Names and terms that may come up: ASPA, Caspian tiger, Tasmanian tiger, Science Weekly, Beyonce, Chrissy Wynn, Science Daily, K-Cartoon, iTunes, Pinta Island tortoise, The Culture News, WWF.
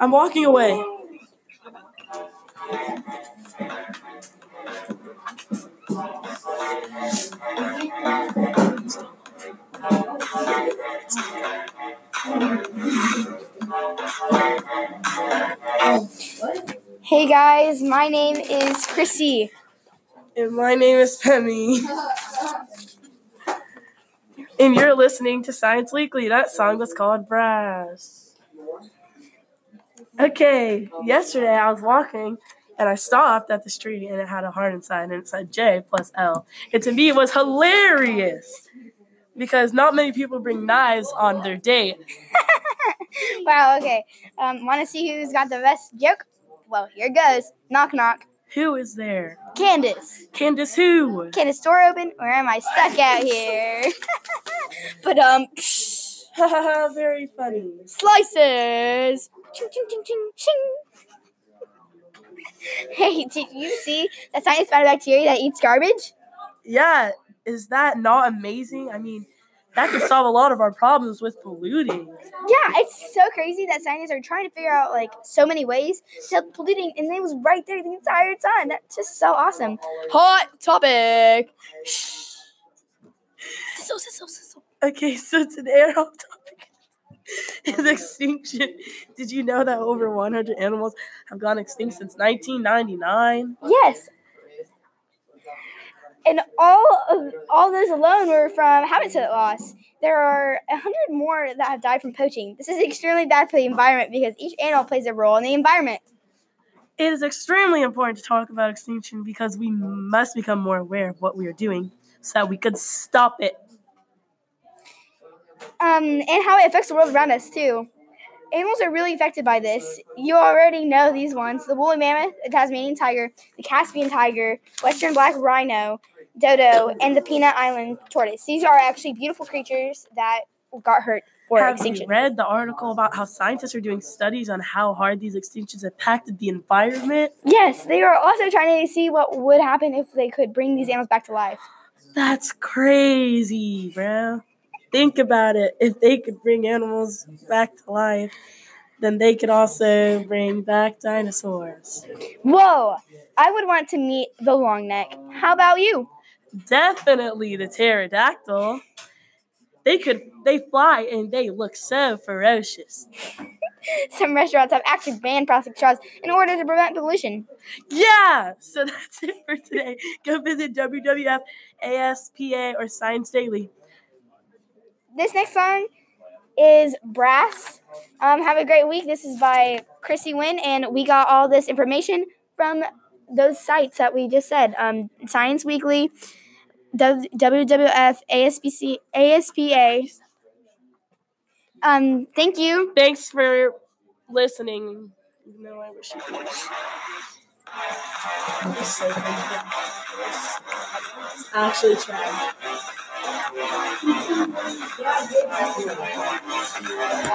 I'm walking away. Hey guys, my name is Chrissy. And my name is Pemmy. And you're listening to Science Weekly. That song was called Brass. Okay, yesterday I was walking and I stopped at the street and it had a heart inside and it said J+L. And to me it was hilarious because not many people bring knives on their date. Wow, okay. Want to see who's got the best joke? Well, here goes. Knock, knock. Who is there? Candace. Candace who? Candace, door open? Where am I stuck out here? But, very funny. Slices. Ching, ching, ching, ching, ching. Hey, did you see that science found a bacteria that eats garbage? Yeah. Is that not amazing? I mean, that could solve a lot of our problems with polluting. Yeah, it's so crazy that scientists are trying to figure out, like, so many ways to help polluting, and they was right there the entire time. That's just so awesome. Hot topic. Sizzle. Okay, so today our hot topic is extinction. Did you know that over 100 animals have gone extinct since 1999? Yes. And all those alone were from habitat loss. There are 100 more that have died from poaching. This is extremely bad for the environment because each animal plays a role in the environment. It is extremely important to talk about extinction because we must become more aware of what we are doing so that we could stop it. And how it affects the world around us, too. Animals are really affected by this. You already know these ones. The woolly mammoth, the Tasmanian tiger, the Caspian tiger, western black rhino, dodo, and the Pinta Island tortoise. These are actually beautiful creatures that got hurt for extinction. Have you read the article about how scientists are doing studies on how hard these extinctions impacted the environment? Yes, they are also trying to see what would happen if they could bring these animals back to life. That's crazy, bro. Think about it. If they could bring animals back to life, then they could also bring back dinosaurs. Whoa! I would want to meet the long neck. How about you? Definitely the pterodactyl. They fly and they look so ferocious. Some restaurants have actually banned plastic straws in order to prevent pollution. Yeah! So that's it for today. Go visit WWF, ASPA, or Science Daily. This next song is Brass. Have a great week. This is by Chrissy Wynn, and we got all this information from those sites that we just said. Science Weekly, WWF, ASPA. Thank you. Thanks for listening. No, I wish you would. I'm so thankful. Actually trying.